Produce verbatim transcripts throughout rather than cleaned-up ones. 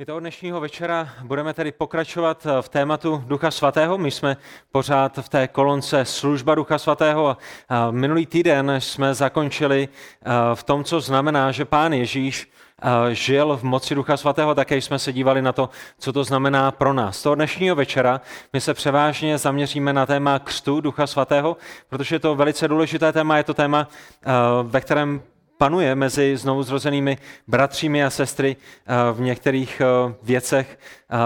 My toho dnešního večera budeme tedy pokračovat v tématu Ducha Svatého. My jsme pořád v té kolonce služba Ducha Svatého a minulý týden jsme zakončili v tom, co znamená, že Pán Ježíš žil v moci Ducha Svatého, také jsme se dívali na to, co to znamená pro nás. Toho dnešního večera my se převážně zaměříme na téma křtu Ducha Svatého, protože je to velice důležité téma, je to téma, ve kterém panuje mezi znovuzrozenými bratřími a sestry v některých věcech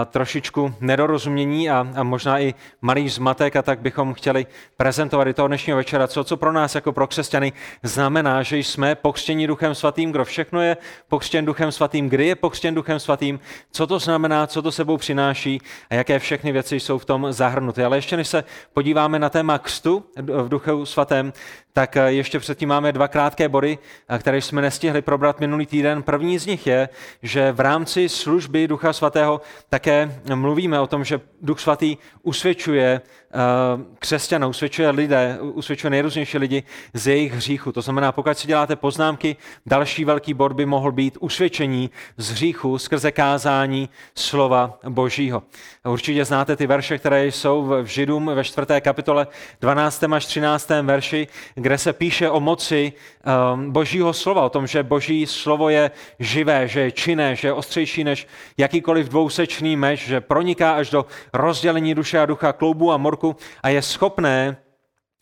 trošičku nedorozumění a, a možná i malý zmatek, a tak bychom chtěli prezentovat i toho dnešního večera, co, co pro nás jako pro křesťany znamená, že jsme pokřtěni Duchem Svatým, kdo všechno je pokřtěn Duchem Svatým, kdy je pokřtěn Duchem Svatým, co to znamená, co to sebou přináší a jaké všechny věci jsou v tom zahrnuty. Ale ještě než se podíváme na téma křtu v Duchu Svatém, tak ještě předtím máme dva krátké body, které jsme nestihli probrat minulý týden. První z nich je, že v rámci služby Ducha Svatého také mluvíme o tom, že Duch Svatý usvědčuje křesťana, usvědčuje lidé, usvědčuje nejrůznější lidi z jejich hříchu. To znamená, pokud si děláte poznámky, další velký bod by mohl být usvědčení z hříchu skrze kázání slova Božího. Určitě znáte ty verše, které jsou v Židům ve čtvrté kapitole dvanáctém až třináctém verši, kde se píše o moci Božího slova, o tom, že Boží slovo je živé, že je činné, že je ostřejší než jakýkoliv dvousečný meč, že proniká až do rozdělení duše a ducha, kloubů a morku, a je schopné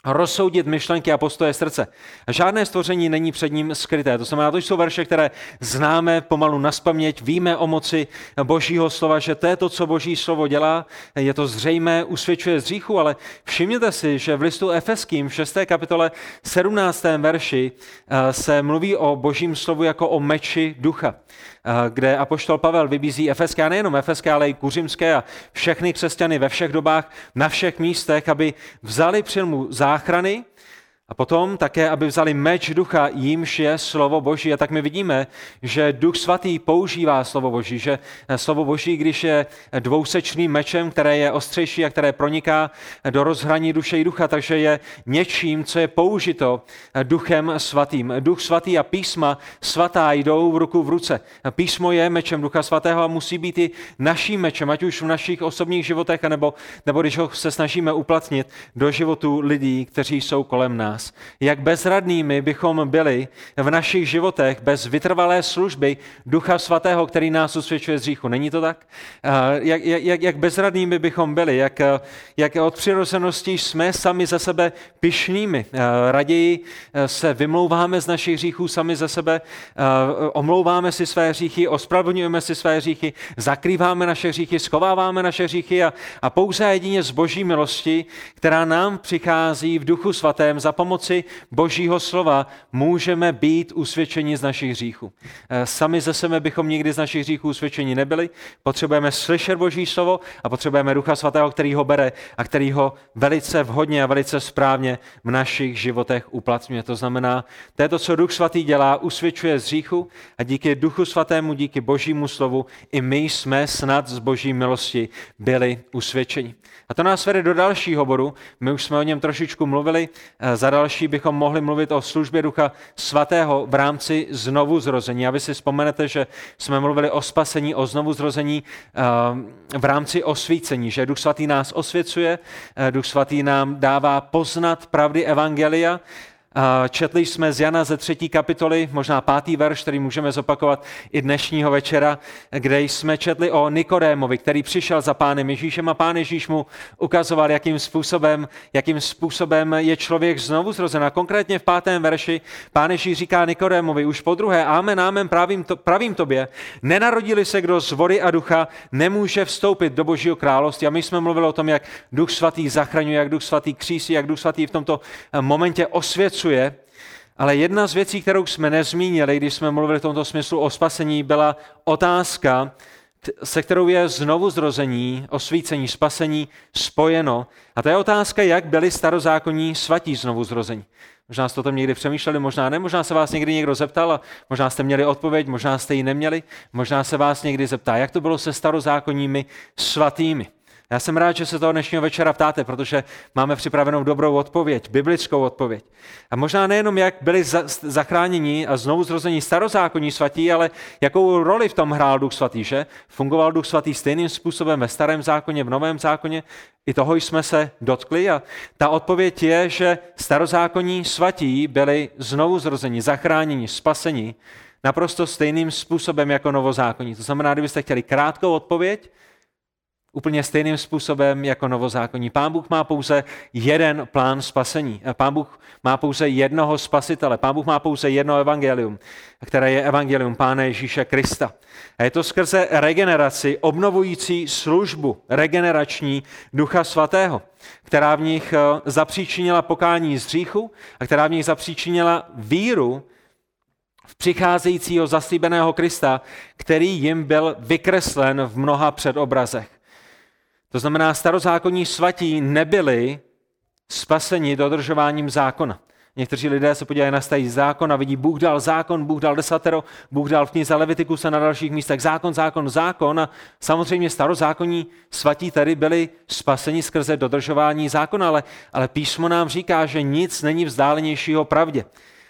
rozsoudit myšlenky a postoje srdce. Žádné stvoření není před ním skryté. To znamená, to jsou verše, které známe pomalu nazpaměť, víme o moci Božího slova, že to je to, co Boží slovo dělá, je to zřejmé, usvědčuje z hříchu, ale všimněte si, že v listu Efeským v šesté kapitole sedmnáctém verši se mluví o Božím slovu jako o meči ducha, kde apoštol Pavel vybízí Efeská, nejenom Efeská, ale i kuřimské a všechny křesťany ve všech dobách, na všech místech, aby vzali přilmu záchrany a potom také, aby vzali meč ducha, jímž je slovo Boží. A tak my vidíme, že Duch Svatý používá slovo Boží, že slovo Boží, když je dvousečným mečem, které je ostřejší a které proniká do rozhraní duše i ducha, takže je něčím, co je použito Duchem Svatým. Duch Svatý a písma svatá jdou v ruku v ruce. Písmo je mečem Ducha Svatého a musí být i naším mečem, ať už v našich osobních životech, anebo, nebo když ho se snažíme uplatnit do životů lidí, kteří jsou kolem nás. Jak bezradnými bychom byli v našich životech bez vytrvalé služby Ducha Svatého, který nás usvědčuje z hříchu. Není to tak? Jak, jak, jak bezradnými bychom byli, jak, jak od přirozenosti jsme sami za sebe pyšnými. Raději se vymlouváme z našich hříchů sami za sebe, omlouváme si své hříchy, ospravedlňujeme si své hříchy, zakrýváme naše hříchy, schováváme naše hříchy a, a pouze jedině z Boží milosti, která nám přichází v Duchu Svatém za pomoci Božího slova, můžeme být usvědčeni z našich hříchů. Sami ze sebe bychom nikdy z našich hříchů usvědčeni nebyli. Potřebujeme slyšet Boží slovo a potřebujeme Ducha Svatého, který ho bere a který ho velice vhodně a velice správně v našich životech uplatňuje. To znamená, to je to, co Duch Svatý dělá, usvědčuje z hříchu a díky Duchu Svatému, díky Božímu slovu i my jsme snad z Boží milosti byli usvědčeni. A to nás vede do dalšího bodu. My už jsme o něm trošičku mluvili. Za další bychom mohli mluvit o službě Ducha Svatého v rámci znovuzrození. A vy si vzpomenete, že jsme mluvili o spasení, o znovuzrození v rámci osvícení, že Duch Svatý nás osvěcuje, Duch Svatý nám dává poznat pravdy evangelia. Četli jsme z Jana ze třetí kapitoly, možná pátý verš, který můžeme zopakovat i dnešního večera, kde jsme četli o Nikodémovi, který přišel za Pánem Ježíšem a Pán Ježíš mu ukazoval, jakým způsobem, jakým způsobem je člověk znovu zrozen. A konkrétně v pátém verši Pán Ježíš říká Nikodémovi už po druhé, amen, amen, pravím, to, pravím tobě, nenarodili se, kdo z vody a ducha nemůže vstoupit do Božího království. A my jsme mluvili o tom, jak Duch Svatý zachraňuje, jak Duch Svatý křísí, jak Duch Svatý v tomto momentě osvěcuje. Ale jedna z věcí, kterou jsme nezmínili, když jsme mluvili v tomto smyslu o spasení, byla otázka, se kterou je znovuzrození, osvícení, spasení spojeno. A to je otázka, jak byli starozákonní svatí znovuzrození. Možná jste o tom někdy přemýšleli, možná ne, možná se vás někdy někdo zeptal, možná jste měli odpověď, možná jste ji neměli, možná se vás někdy zeptá, jak to bylo se starozákonními svatými. Já jsem rád, že se toho dnešního večera ptáte, protože máme připravenou dobrou odpověď, biblickou odpověď. A možná nejenom, jak byli zachráněni a znovu zrození starozákonní svatí, ale jakou roli v tom hrál Duch Svatý, že? Fungoval Duch Svatý stejným způsobem ve Starém zákoně, v Novém zákoně, i toho jsme se dotkli a ta odpověď je, že starozákonní svatí byli znovu zrození, zachráněni, spaseni naprosto stejným způsobem jako novozákonní. To znamená, kdybyste chtěli krátkou odpověď, úplně stejným způsobem jako novozákonní. Pán Bůh má pouze jeden plán spasení. Pán Bůh má pouze jednoho spasitele. Pán Bůh má pouze jedno evangelium, které je evangelium Pána Ježíše Krista. A je to skrze regeneraci, obnovující službu regenerační Ducha Svatého, která v nich zapříčinila pokání z hříchu a která v nich zapříčinila víru v přicházejícího zaslíbeného Krista, který jim byl vykreslen v mnoha předobrazech. To znamená, starozákonní svatí nebyli spaseni dodržováním zákona. Někteří lidé se podívají na starý zákon a vidí, Bůh dal zákon, Bůh dal desatero, Bůh dal v knize Levitiku se na dalších místech zákon, zákon, zákon. A samozřejmě starozákonní svatí tady byli spaseni skrze dodržování zákona, ale, ale písmo nám říká, že nic není vzdálenějšího pravdě.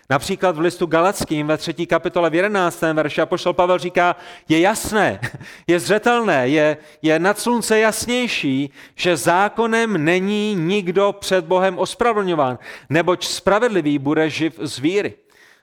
Například v listu Galackým ve třetí kapitole v jedenáctém verši apoštol Pavel říká, je jasné, je zřetelné, je, je nad slunce jasnější, že zákonem není nikdo před Bohem ospravedlňován, neboť spravedlivý bude živ z víry.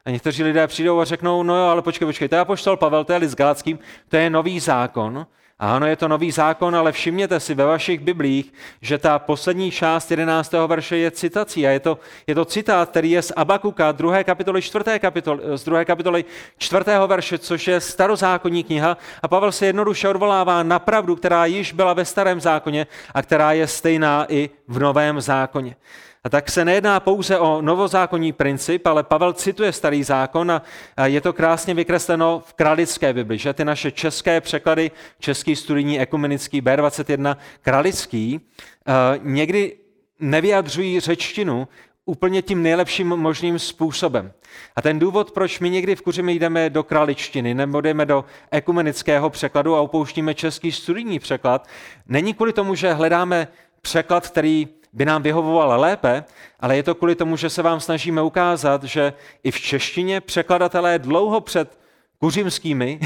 A někteří lidé přijdou a řeknou, no jo, ale počkej, počkej, to je apoštol Pavel, to je list Galackým, to je nový zákon. Ano, je to nový zákon, ale všimněte si ve vašich biblích, že ta poslední část jedenáctého verše je citací a je to, je to citát, který je z Abakuka druhé kapitoly, čtvrté kapitoly, z druhé kapitoly čtvrtého verše, což je starozákonní kniha a Pavel se jednoduše odvolává na pravdu, která již byla ve Starém zákoně a která je stejná i v Novém zákoně. A tak se nejedná pouze o novozákonní princip, ale Pavel cituje Starý zákon a je to krásně vykresleno v Kralické Bibli, že ty naše české překlady, český studijní ekumenický bé dvacet jedna Kralický, někdy nevyjadřují řečtinu úplně tím nejlepším možným způsobem. A ten důvod, proč my někdy v Kuřimi jdeme do kraličtiny nebo jdeme do ekumenického překladu a upouštíme český studijní překlad, není kvůli tomu, že hledáme překlad, který by nám vyhovovala lépe, ale je to kvůli tomu, že se vám snažíme ukázat, že i v češtině překladatelé dlouho před kuřimskými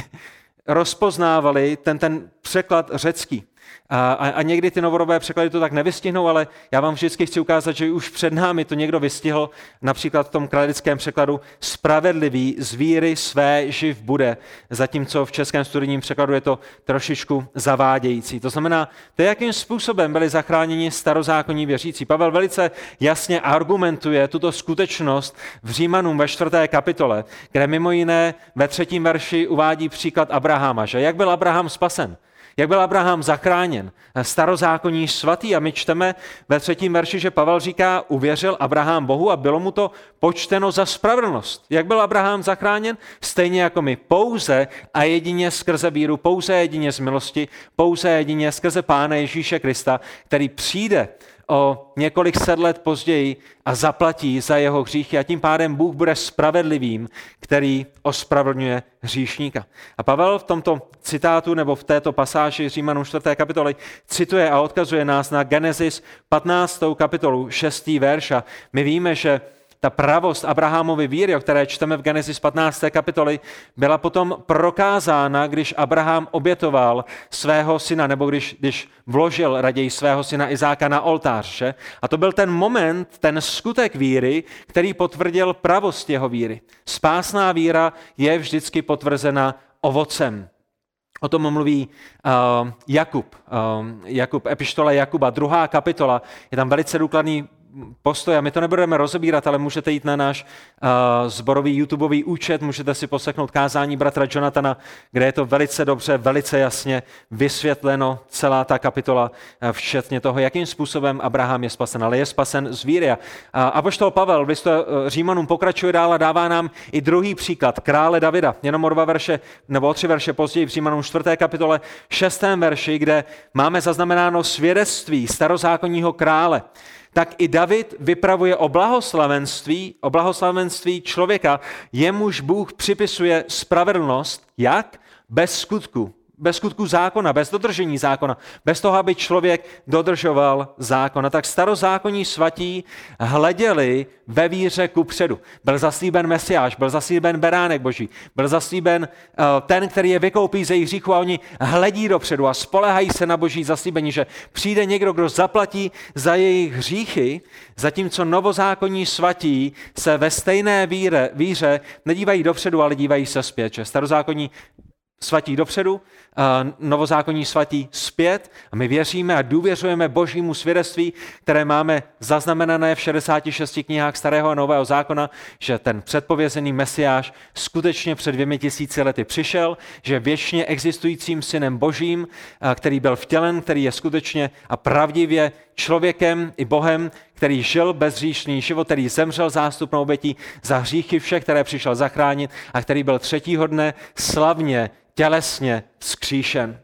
rozpoznávali ten, ten překlad řecký. A, a někdy ty novodobé překlady to tak nevystihnou, ale já vám vždycky chci ukázat, že už před námi to někdo vystihl, například v tom kralickém překladu spravedlivý z víry své živ bude, zatímco v českém studijním překladu je to trošičku zavádějící. To znamená, to jakým způsobem byli zachráněni starozákonní věřící. Pavel velice jasně argumentuje tuto skutečnost v Římanům ve čtvrté kapitole, kde mimo jiné ve třetím verši uvádí příklad Abrahama, že jak byl Abraham spasen. Jak byl Abraham zachráněn? Starozákonní svatý. A my čteme ve třetím verši, že Pavel říká, uvěřil Abraham Bohu a bylo mu to počteno za spravedlnost. Jak byl Abraham zachráněn? Stejně jako my. Pouze a jedině skrze víru, pouze jedině z milosti, pouze jedině skrze Pána Ježíše Krista, který přijde o několik set let později a zaplatí za jeho hříchy a tím pádem Bůh bude spravedlivým, který ospravedlňuje hříšníka. A Pavel v tomto citátu nebo v této pasáži Římanům čtvrté kapitoly cituje a odkazuje nás na Genesis patnáctou kapitolu šestý verš. My víme, že ta pravost Abrahamovy víry, o které čteme v Genesis patnácté kapitoly, byla potom prokázána, když Abraham obětoval svého syna, nebo když, když vložil raději svého syna Izáka na oltář. Že? A to byl ten moment, ten skutek víry, který potvrdil pravost jeho víry. Spásná víra je vždycky potvrzena ovocem. O tom mluví uh, Jakub, uh, Jakub, epištola Jakuba, druhá kapitola, je tam velice důkladný postoj a my to nebudeme rozebírat, ale můžete jít na náš uh, zborový YouTubeový účet, můžete si poslechnout kázání bratra Jonathana, kde je to velice dobře, velice jasně vysvětleno celá ta kapitola, uh, včetně toho, jakým způsobem Abraham je spasen, ale je spasen z víry. Uh, apoštol Pavel v listu uh, Římanům pokračuje dál a dává nám i druhý příklad krále Davida, jenom o dva verše, nebo o tři verše později v Římanům čtvrté kapitole šestém verši, kde máme zaznamenáno svědectví starozákonního krále. Tak i David vypravuje o blahoslavenství, o blahoslavenství člověka, jemuž Bůh připisuje spravedlnost, jak? Bez skutku, bez skutků zákona, bez dodržení zákona, bez toho, aby člověk dodržoval zákon. A tak starozákonní svatí hleděli ve víře kupředu. Byl zaslíben Mesiáš, byl zaslíben Beránek Boží, byl zaslíben ten, který je vykoupí ze jejich hříchů, a oni hledí dopředu a spoléhají se na Boží zaslíbení, že přijde někdo, kdo zaplatí za jejich hříchy, zatímco novozákonní svatí se ve stejné víře, víře nedívají dopředu, ale dívají se zpět. Že starozákonní svatí dopředu, novozákonní svatí zpět, a my věříme a důvěřujeme Božímu svědectví, které máme zaznamenané v šedesáti šesti knihách Starého a Nového zákona, že ten předpovězený Mesiáš skutečně před dvěmi tisíci lety přišel, že věčně existujícím synem Božím, který byl vtělen, který je skutečně a pravdivě člověkem i Bohem, který žil bezříšný život, který zemřel zástupnou obětí za hříchy všech, které přišel zachránit, a který byl třetího dne slavně, tělesně vzkříšen.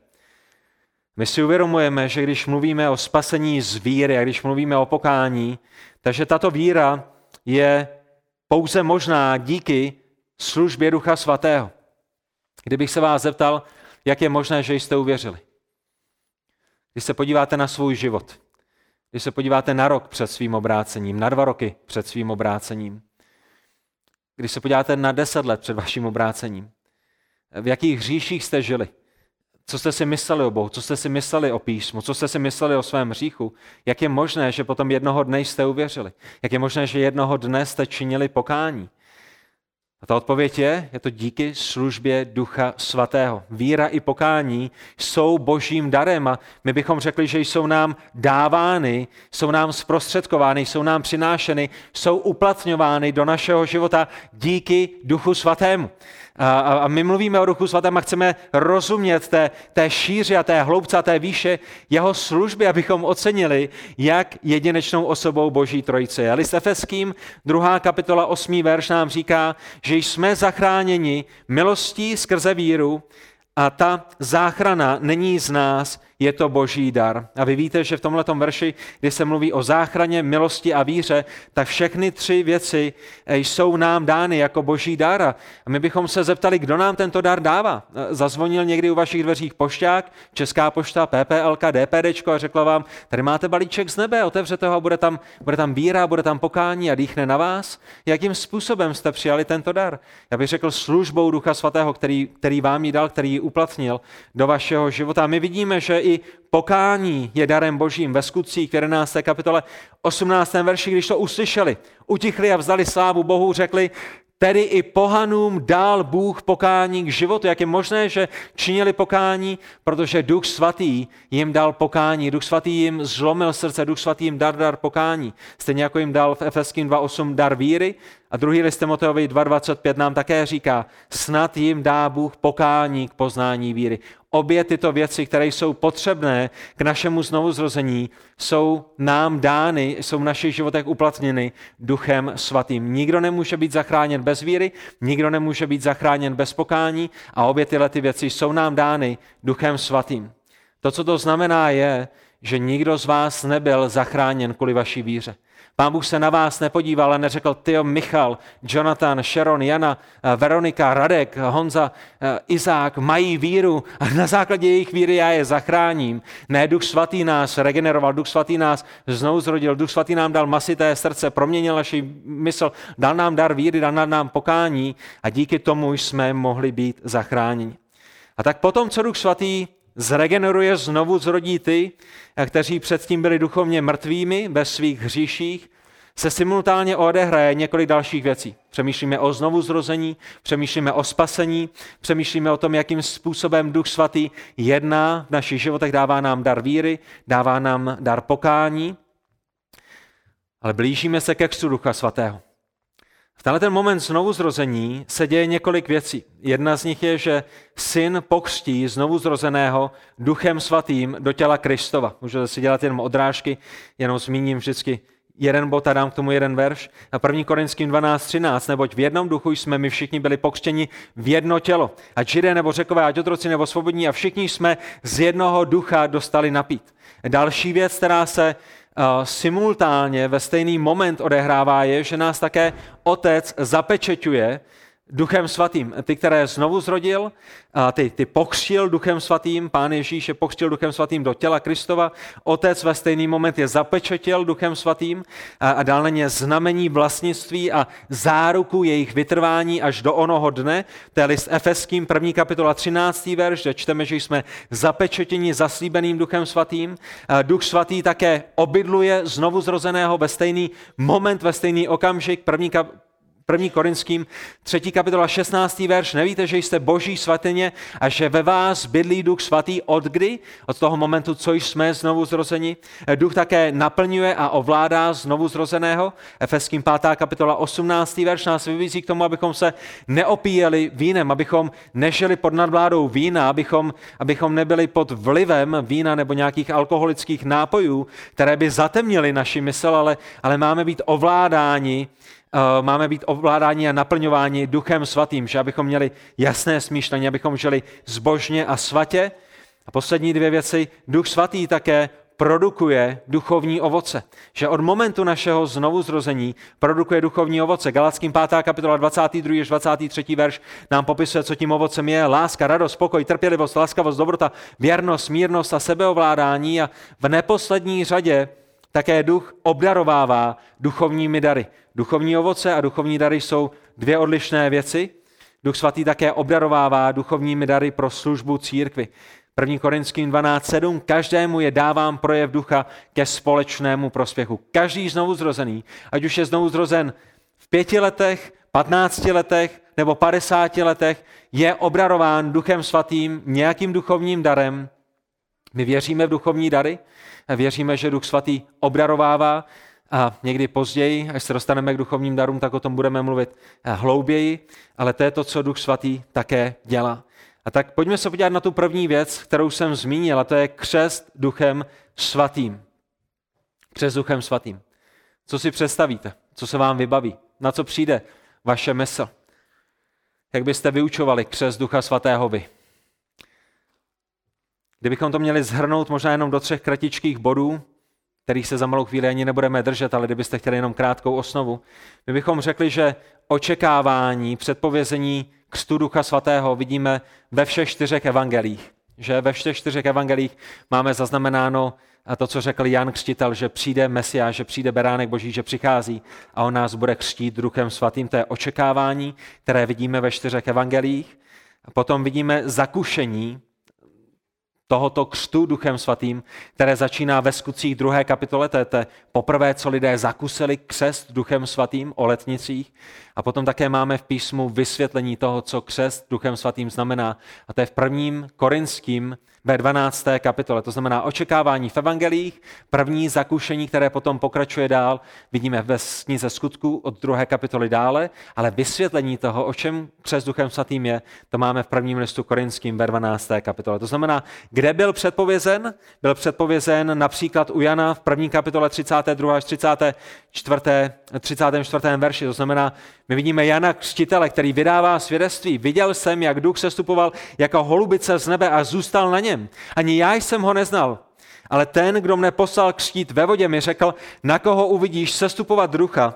My si uvědomujeme, že když mluvíme o spasení z víry a když mluvíme o pokání, takže tato víra je pouze možná díky službě Ducha Svatého. Kdybych se vás zeptal, jak je možné, že jste uvěřili. Když se podíváte na svůj život, když se podíváte na rok před svým obrácením, na dva roky před svým obrácením, když se podíváte na deset let před vaším obrácením, v jakých hříších jste žili, co jste si mysleli o Bohu, co jste si mysleli o písmu, co jste si mysleli o svém hříchu, jak je možné, že potom jednoho dne jste uvěřili, jak je možné, že jednoho dne jste činili pokání. A ta odpověď je, je to díky službě Ducha Svatého. Víra i pokání jsou Božím darem a my bychom řekli, že jsou nám dávány, jsou nám zprostředkovány, jsou nám přinášeny, jsou uplatňovány do našeho života díky Duchu Svatému. A, a my mluvíme o Duchu Svatém a chceme rozumět té, té šíři a té hloubce a té výše jeho služby, abychom ocenili, jak jedinečnou osobou Boží Trojice je. List Efeským, druhá kapitola, osmý verš nám říká, že jsme zachráněni milostí skrze víru a ta záchrana není z nás, je to Boží dar. A vy víte, že v tomhletom verši, kdy se mluví o záchraně, milosti a víře, tak všechny tři věci jsou nám dány jako Boží dar. A my bychom se zeptali, kdo nám tento dar dává. Zazvonil někdy u vašich dveřích pošťák, Česká pošta, P P L K, D P D čko a řekla vám, tady máte balíček z nebe, otevřete ho a bude tam, bude tam víra, bude tam pokání a dýchne na vás. Jakým způsobem jste přijali tento dar? Já bych řekl službou Ducha Svatého, který, který vám ji dal, který ji uplatnil do vašeho života. A my vidíme, že i pokání je darem Božím. Ve Skutcích v jedenácté kapitole osmnáctém verši, když to uslyšeli, utichli a vzdali slávu Bohu, řekli, tedy i pohanům dal Bůh pokání k životu. Jak je možné, že činili pokání? Protože Duch Svatý jim dal pokání. Duch Svatý jim zlomil srdce, Duch Svatý jim dal dar pokání. Stejně jako jim dal v Efeským dva osm dar víry, a druhý list Timoteovi dva dvacet pět nám také říká, snad jim dá Bůh pokání k poznání víry. Obě tyto věci, které jsou potřebné k našemu znovuzrození, jsou nám dány, jsou v našich životech uplatněny Duchem Svatým. Nikdo nemůže být zachráněn bez víry, nikdo nemůže být zachráněn bez pokání a obě tyhle ty věci jsou nám dány Duchem Svatým. To, co to znamená, je, že nikdo z vás nebyl zachráněn kvůli vaší víře. Pán Bůh se na vás nepodíval a neřekl, tyjo, Michal, Jonathan, Sharon, Jana, Veronika, Radek, Honza, Izák mají víru a na základě jejich víry já je zachráním. Ne, Duch Svatý nás regeneroval, Duch Svatý nás znovu zrodil, Duch Svatý nám dal masité srdce, proměnil naši mysl, dal nám dar víry, dal nám pokání a díky tomu jsme mohli být zachráněni. A tak potom, co Duch Svatý zregeneruje, znovu zrodí ty, kteří předtím byli duchovně mrtvými ve svých hříších, se simultánně odehraje několik dalších věcí. Přemýšlíme o znovuzrození, přemýšlíme o spasení, přemýšlíme o tom, jakým způsobem Duch Svatý jedná v našich životech, dává nám dar víry, dává nám dar pokání, ale blížíme se ke křtu Ducha Svatého. V tenhle ten moment znovuzrození se děje několik věcí. Jedna z nich je, že syn pokřtí znovuzrozeného Duchem Svatým do těla Kristova. Můžete si dělat jenom odrážky, jenom zmíním vždycky jeden bod a dám k tomu jeden verš. Na první Korinským dvanáct třináct, neboť v jednom duchu jsme my všichni byli pokřtěni v jedno tělo. Ať Židé nebo Řekové, ať otroci nebo svobodní, a všichni jsme z jednoho ducha dostali napít. Další věc, která se simultánně ve stejný moment odehrává, je, že nás také Otec zapečeťuje Duchem svatým. Ty, které znovu zrodil, ty, ty pokřtil Duchem svatým, Pán Ježíš je pokřtil Duchem svatým do těla Kristova, Otec ve stejný moment je zapečetěl Duchem svatým a, a dal na ně znamení vlastnictví a záruku jejich vytrvání až do onoho dne. To je list Efeským, první kapitola, třináctý verš, kde čteme, že jsme zapečetěni zaslíbeným Duchem svatým. Duch svatý také obydluje znovu zrozeného ve stejný moment, ve stejný okamžik, první kapitola, první Korinským, třetí kapitola, šestnáctý verš, nevíte, že jste boží svatyně a že ve vás bydlí Duch svatý od kdy? Od toho momentu, co jsme znovu zrozeni. Duch také naplňuje a ovládá znovu zrozeného. Efeským pátá kapitola, osmnáctý verš nás vybízí k tomu, abychom se neopíjeli vínem, abychom nežili pod nadvládou vína, abychom, abychom nebyli pod vlivem vína nebo nějakých alkoholických nápojů, které by zatemnily naši mysl, ale, ale máme být ovládáni máme být ovládáni a naplňováni Duchem svatým, že abychom měli jasné smýšlení, abychom žili zbožně a svatě. A poslední dvě věci, Duch svatý také produkuje duchovní ovoce, že od momentu našeho znovuzrození produkuje duchovní ovoce. Galackým pátá kapitola, dvacátý druhý až dvacátý třetí verš nám popisuje, co tím ovocem je: láska, radost, pokoj, trpělivost, laskavost, dobrota, věrnost, mírnost a sebeovládání, a v neposlední řadě také duch obdarovává duchovními dary. Duchovní ovoce a duchovní dary jsou dvě odlišné věci. Duch svatý také obdarovává duchovními dary pro službu církvi. první Korinským dvanáct sedm, každému je dávám projev ducha ke společnému prospěchu. Každý znovuzrozený, ať už je znovuzrozen v pěti letech, patnácti letech nebo padesáti letech, je obdarován Duchem svatým nějakým duchovním darem. My věříme v duchovní dary, věříme, že Duch svatý obdarovává, a někdy později, až se dostaneme k duchovním darům, tak o tom budeme mluvit hlouběji, ale to je to, co Duch svatý také dělá. A tak pojďme se podívat na tu první věc, kterou jsem zmínil, a to je křest Duchem svatým. Křest Duchem svatým. Co si představíte? Co se vám vybaví? Na co přijde vaše mysl? Jak byste vyučovali křest Ducha svatého vy? Kdybychom to měli zhrnout možná jenom do třech kratičkých bodů, kterých se za malou chvíli ani nebudeme držet, ale kdybyste chtěli jenom krátkou osnovu, my bychom řekli, že očekávání, předpovězení křtu Ducha svatého vidíme ve všech čtyřech evangelích. Že ve všech čtyřech evangelích máme zaznamenáno a to, co řekl Jan Křtitel, že přijde Mesiáš, že přijde Beránek Boží, že přichází a on nás bude křtít Duchem svatým. To je očekávání, které vidíme ve čtyřech evangelích. A potom vidíme zakušení tohoto křtu Duchem svatým, které začíná ve Skutcích druhé kapitole, to je poprvé, co lidé zakusili křest Duchem svatým o letnicích. A potom také máme v písmu vysvětlení toho, co křest Duchem svatým znamená. A to je v prvním Korinským ve dvanácté kapitole. To znamená očekávání v evangelích, první zakušení, které potom pokračuje dál, vidíme ve knize Skutků od druhé kapitoly dále, ale vysvětlení toho, o čem křest Duchem svatým je, to máme v prvním listu Korinským ve dvanácté kapitole. To znamená, kde byl předpovězen? Byl předpovězen například u Jana v první kapitole třicáté druhé až třicáté čtvrté, třicátém čtvrtém verši. To znamená, my vidíme Jana Křtitele, který vydává svědectví. Viděl jsem, jak duch sestupoval jako holubice z nebe a zůstal na něm. Ani já jsem ho neznal. Ale ten, kdo mne poslal křtít ve vodě, mi řekl, na koho uvidíš sestupovat ducha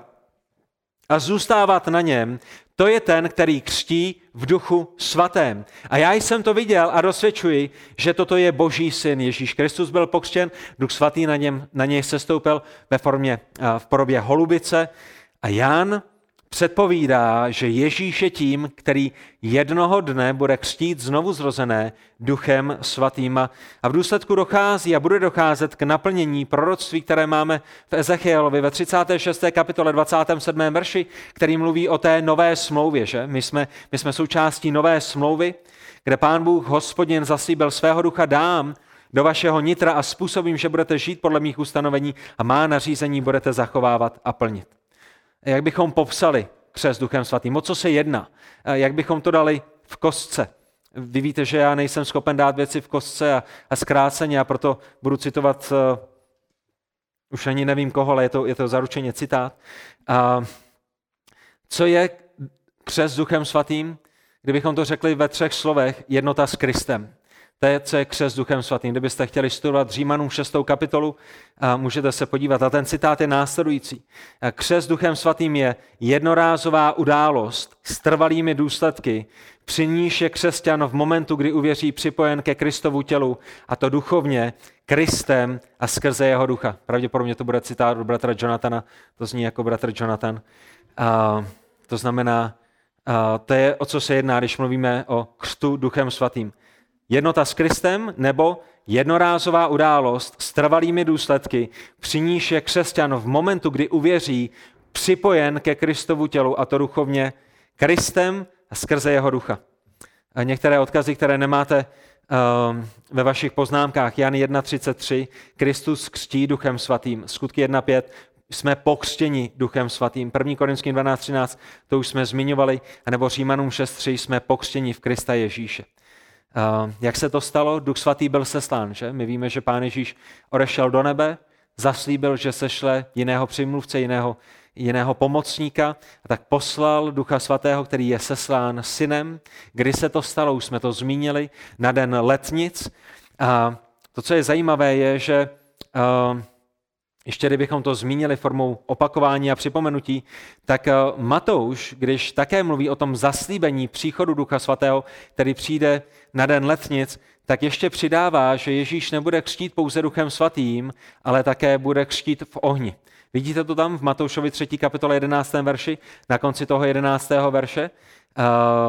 a zůstávat na něm, to je ten, který křtí v Duchu svatém. A já jsem to viděl a dosvědčuji, že toto je Boží syn. Ježíš Kristus byl pokřtěn, Duch svatý na, něm, na něj sestoupil ve formě, v podobě holubice. A Jan předpovídá, že Ježíš je tím, který jednoho dne bude křtít znovu zrozené Duchem svatým. A v důsledku dochází a bude docházet k naplnění proroctví, které máme v Ezechielovi ve třicáté šesté kapitole dvacátém sedmém verši, který mluví o té nové smlouvě. Že? My jsme, my jsme součástí nové smlouvy, kde Pán Bůh, Hospodin, zaslíbil svého ducha dám do vašeho nitra a způsobím, že budete žít podle mých ustanovení a má nařízení budete zachovávat a plnit. Jak bychom popsali křest Duchem svatým? O co se jedná? Jak bychom to dali v kostce? Vy víte, že já nejsem schopen dát věci v kostce a, a zkráceně, a proto budu citovat, uh, už ani nevím koho, ale je to, je to zaručeně citát. Uh, co je křest Duchem svatým? Kdybychom to řekli ve třech slovech, jednota s Kristem. je, co je křest Duchem Svatým. Kdybyste chtěli studovat Římanům šestou kapitolu, můžete se podívat. A ten citát je následující. Křest Duchem Svatým je jednorázová událost s trvalými důsledky, při níž je křesťan v momentu, kdy uvěří, připojen ke Kristovu tělu, a to duchovně, Kristem a skrze jeho ducha. Pravděpodobně to bude citát od bratra Jonathana, to zní jako bratr Jonathan. A to znamená, a to je, o co se jedná, když mluvíme o křtu Duchem Svatým. Jednota s Kristem nebo jednorázová událost s trvalými důsledky, při níž je křesťan v momentu, kdy uvěří, připojen ke Kristovu tělu, a to duchovně, Kristem a skrze jeho ducha. A některé odkazy, které nemáte um, ve vašich poznámkách, Jan jedna třicet tři, Kristus křtí Duchem Svatým, Skutky jedna pět, jsme pokřtěni Duchem Svatým. první Korinským dvanáct třináct, to už jsme zmiňovali, anebo Římanům šest tři, jsme pokřtěni v Krista Ježíše. Uh, jak se to stalo? Duch Svatý byl seslán, že? My víme, že Pán Ježíš odešel do nebe, zaslíbil, že sešle jiného přimluvce, jiného, jiného pomocníka, a tak poslal Ducha Svatého, který je seslán Synem. Kdy se to stalo? Už jsme to zmínili, na den letnic. A to, co je zajímavé, je, že uh, ještě kdybychom to zmínili formou opakování a připomenutí, tak Matouš, když také mluví o tom zaslíbení příchodu Ducha Svatého, který přijde na den letnic, tak ještě přidává, že Ježíš nebude křtít pouze Duchem Svatým, ale také bude křtít v ohni. Vidíte to tam v Matoušovi třetí kapitole jedenáctém verši, na konci toho jedenáctého verše.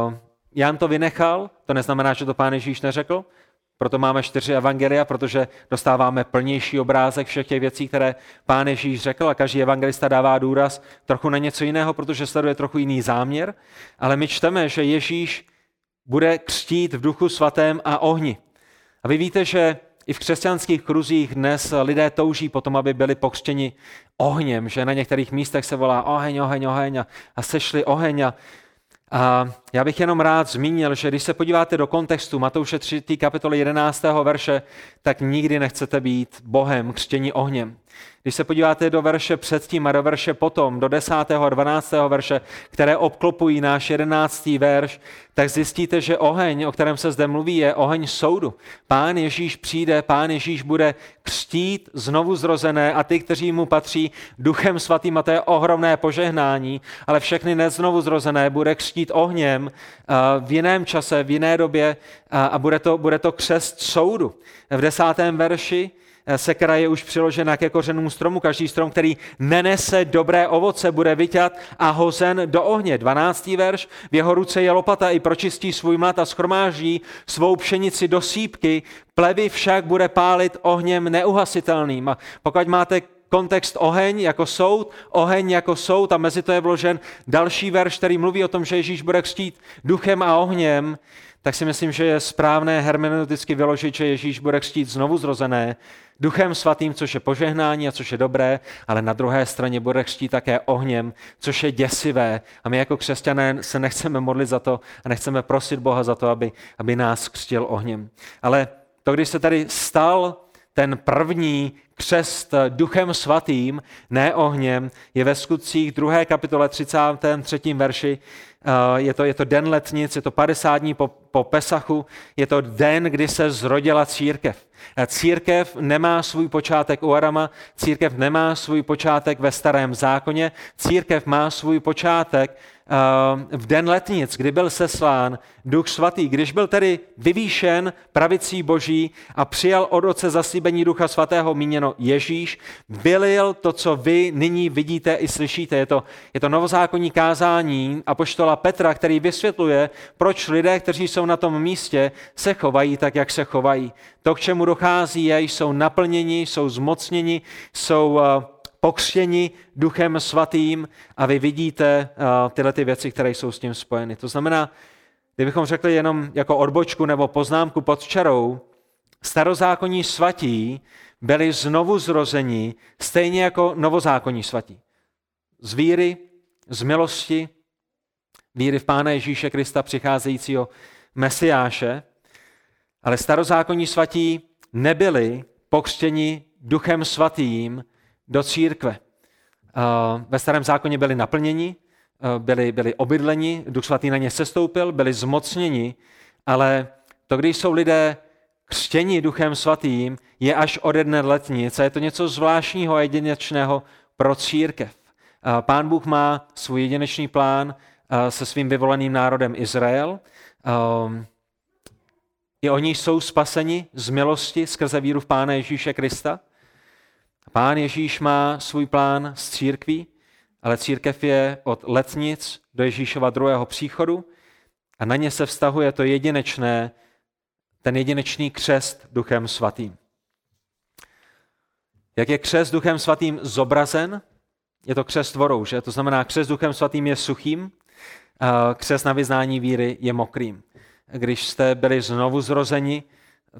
Uh, Jan to vynechal, to neznamená, že to Pán Ježíš neřekl. Proto máme čtyři evangelia, protože dostáváme plnější obrázek všech těch věcí, které Pán Ježíš řekl, a každý evangelista dává důraz trochu na něco jiného, protože sleduje trochu jiný záměr. Ale my čteme, že Ježíš bude křtít v Duchu Svatém a ohni. A vy víte, že i v křesťanských kruzích dnes lidé touží potom, aby byli pokřtěni ohněm, že na některých místech se volá oheň, oheň, oheň a, a sešli oheň a A já bych jenom rád zmínil, že když se podíváte do kontextu Matouše třetí kapitoly jedenáctého verše, tak nikdy nechcete být Bohem křtění ohněm. Když se podíváte do verše předtím a do verše potom, do desátého a dvanáctého verše, které obklopují náš jedenáctý verš, tak zjistíte, že oheň, o kterém se zde mluví, je oheň soudu. Pán Ježíš přijde, Pán Ježíš bude křtít znovu zrozené a ty, kteří mu patří, Duchem Svatým, a to je ohromné požehnání, ale všechny neznovu zrozené bude křtít ohněm v jiném čase, v jiné době, a bude to, bude to křest soudu. V desátém verši sekera je už přiložena ke kořenům stromu. Každý strom, který nenese dobré ovoce, bude vyťat a hozen do ohně. dvanáctý verš. V jeho ruce je lopata, i pročistí svůj mlad a schromáždí svou pšenici do sýpky. Plevy však bude pálit ohněm neuhasitelným. A pokud máte kontext oheň jako soud, oheň jako soud, a mezi to je vložen další verš, který mluví o tom, že Ježíš bude křtít duchem a ohněm, tak si myslím, že je správné hermeneuticky vyložit, že Ježíš bude křtít znovu zrozené Duchem Svatým, což je požehnání a což je dobré, ale na druhé straně bude křtít také ohněm, což je děsivé. A my jako křesťané se nechceme modlit za to a nechceme prosit Boha za to, aby, aby nás křtil ohněm. Ale to, když se tady stal ten první křest Duchem Svatým, ne ohněm, je ve Skutcích druhé kapitole třicátém třetím verši. Je to, je to den letnic, je to padesát dní po, po Pesachu, je to den, kdy se zrodila církev. Církev nemá svůj počátek u Adama, církev nemá svůj počátek ve Starém zákoně, církev má svůj počátek v den letnic, kdy byl seslán Duch Svatý. Když byl tedy vyvýšen pravicí Boží a přijal od Otce zaslíbení Ducha Svatého, míněno Ježíš, vylil to, co vy nyní vidíte i slyšíte. Je to, je to novozákonní kázání apoštola Petra, který vysvětluje, proč lidé, kteří jsou na tom místě, se chovají tak, jak se chovají. To, k čemu dochází, je, jsou naplněni, jsou zmocněni, jsou pokřtěni Duchem Svatým, a vy vidíte uh, tyhle ty věci, které jsou s tím spojeny. To znamená, kdybychom řekli jenom jako odbočku nebo poznámku pod čarou, starozákonní svatí byli znovu zrozeni stejně jako novozákonní svatí. Z víry, z milosti, víry v Pána Ježíše Krista, přicházejícího Mesiáše, ale starozákonní svatí nebyli pokřtěni Duchem Svatým do církve. Ve Starém zákoně byli naplněni, byli, byli obydleni, Duch Svatý na ně sestoupil, byli zmocněni, ale to, když jsou lidé křtění Duchem Svatým je až ode dne letnic. Je to něco zvláštního a jedinečného pro církev. Pán Bůh má svůj jedinečný plán se svým vyvoleným národem Izrael. I oni jsou spaseni z milosti skrze víru v Pána Ježíše Krista. Pán Ježíš má svůj plán s církví, ale církev je od letnic do Ježíšova druhého příchodu a na ně se vztahuje to jedinečné, ten jedinečný křest Duchem Svatým. Jak je křest Duchem Svatým zobrazen? Je to křest vodou, že? To znamená, křest Duchem Svatým je suchým, křest na vyznání víry je mokrým. Když jste byli znovu zrozeni,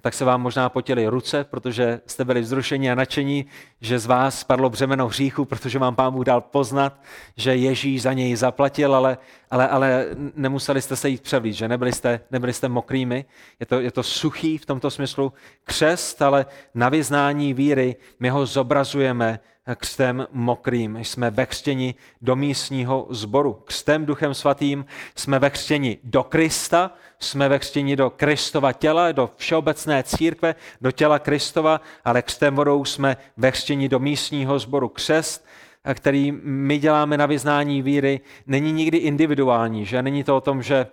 tak se vám možná potily ruce, protože jste byli vzrušeni a nadšení, že z vás spadlo břemeno hříchu, protože vám Pán Bůh dal poznat, že Ježíš za něj zaplatil, ale, ale, ale nemuseli jste se jít převlít, že nebyli jste, nebyli jste mokrými. Je to, je to suchý v tomto smyslu křest, ale na vyznání víry my ho zobrazujeme křtem mokrým. Jsme ve křtění do místního sboru. Křtem Duchem Svatým jsme ve křtění do Krista, jsme ve křtění do Kristova těla, do všeobecné církve, do těla Kristova, ale křtem vodou jsme ve křtění do místního sboru. Křest, který my děláme na vyznání víry, není nikdy individuální, že? Není to o tom, že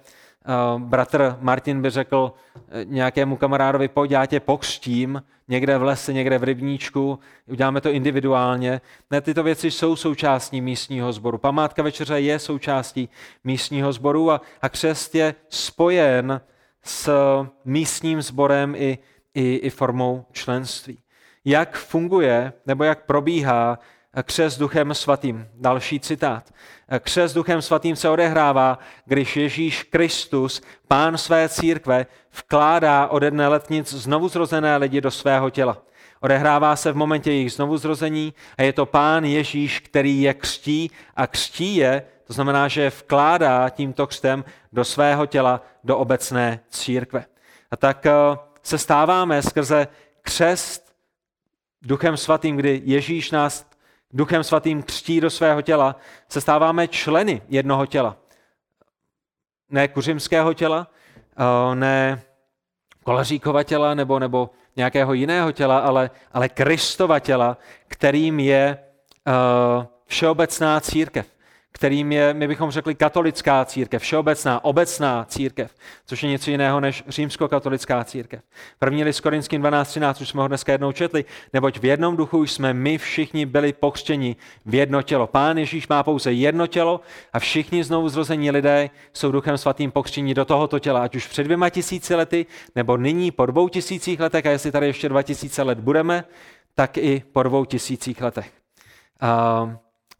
bratr Martin by řekl nějakému kamarádovi, pojď, já tě pokřtím někde v lese, někde v rybníčku, uděláme to individuálně. Ne, tyto věci jsou součástí místního sboru. Památka večeře je součástí místního sboru a, a křest je spojen s místním sborem i, i, i formou členství. Jak funguje nebo jak probíhá křest Duchem Svatým? Další citát. Křest Duchem Svatým se odehrává, když Ježíš Kristus, Pán své církve, vkládá ode dne letnic znovuzrozené lidi do svého těla. Odehrává se v momentě jejich znovuzrození a je to Pán Ježíš, který je křtí a křtí je, to znamená, že vkládá tímto křtem do svého těla, do obecné církve. A tak se stáváme skrze křest Duchem Svatým, kdy Ježíš nás Duchem Svatým křtí do svého těla, se stáváme členy jednoho těla. Ne kuřimského těla, ne Kolaříkova těla nebo, nebo nějakého jiného těla, ale, ale Kristova těla, kterým je uh, všeobecná církev, kterým je, my bychom řekli, katolická církev, všeobecná, obecná církev, což je něco jiného než římskokatolická církev. První list Korinským dvanáct třináct, už jsme ho dneska jednou četli, neboť v jednom duchu jsme my všichni byli pokřtěni v jedno tělo. Pán Ježíš má pouze jedno tělo a všichni znovu zrození lidé jsou Duchem Svatým pokřtěni do tohoto těla, ať už před dvěma tisíci lety, nebo nyní po dvou tisících letech, a jestli tady ještě dva tisíce let budeme, tak i po dvou tisících letech. Uh,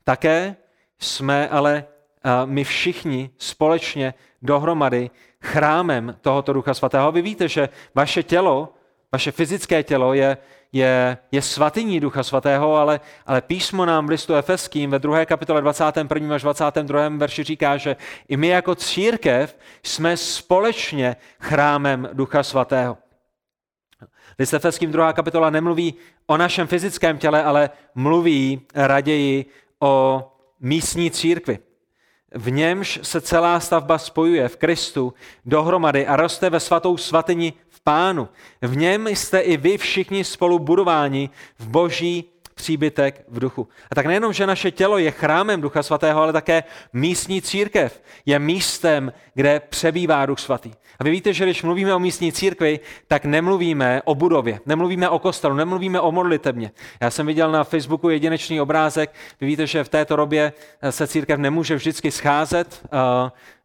také jsme ale uh, my všichni společně dohromady chrámem tohoto Ducha Svatého. Vy víte, že vaše tělo, vaše fyzické tělo je, je, je svatyní Ducha Svatého, ale, ale písmo nám v listu Efeským ve druhé kapitole dvacátém prvním až dvacátém druhém verši říká, že i my jako církev jsme společně chrámem Ducha Svatého. List Efeským druhá kapitola nemluví o našem fyzickém těle, ale mluví raději o místní církvi. V němž se celá stavba spojuje v Kristu dohromady a roste ve svatou svatyni v Pánu. V něm jste i vy všichni spolu budováni v boží příbytek v duchu. A tak nejenom, že naše tělo je chrámem Ducha Svatého, ale také místní církev je místem, kde přebývá Duch Svatý. A vy víte, že když mluvíme o místní církvi, tak nemluvíme o budově, nemluvíme o kostelu, nemluvíme o modlitebně. Já jsem viděl na Facebooku jedinečný obrázek. Vy víte, že v této době se církev nemůže vždycky scházet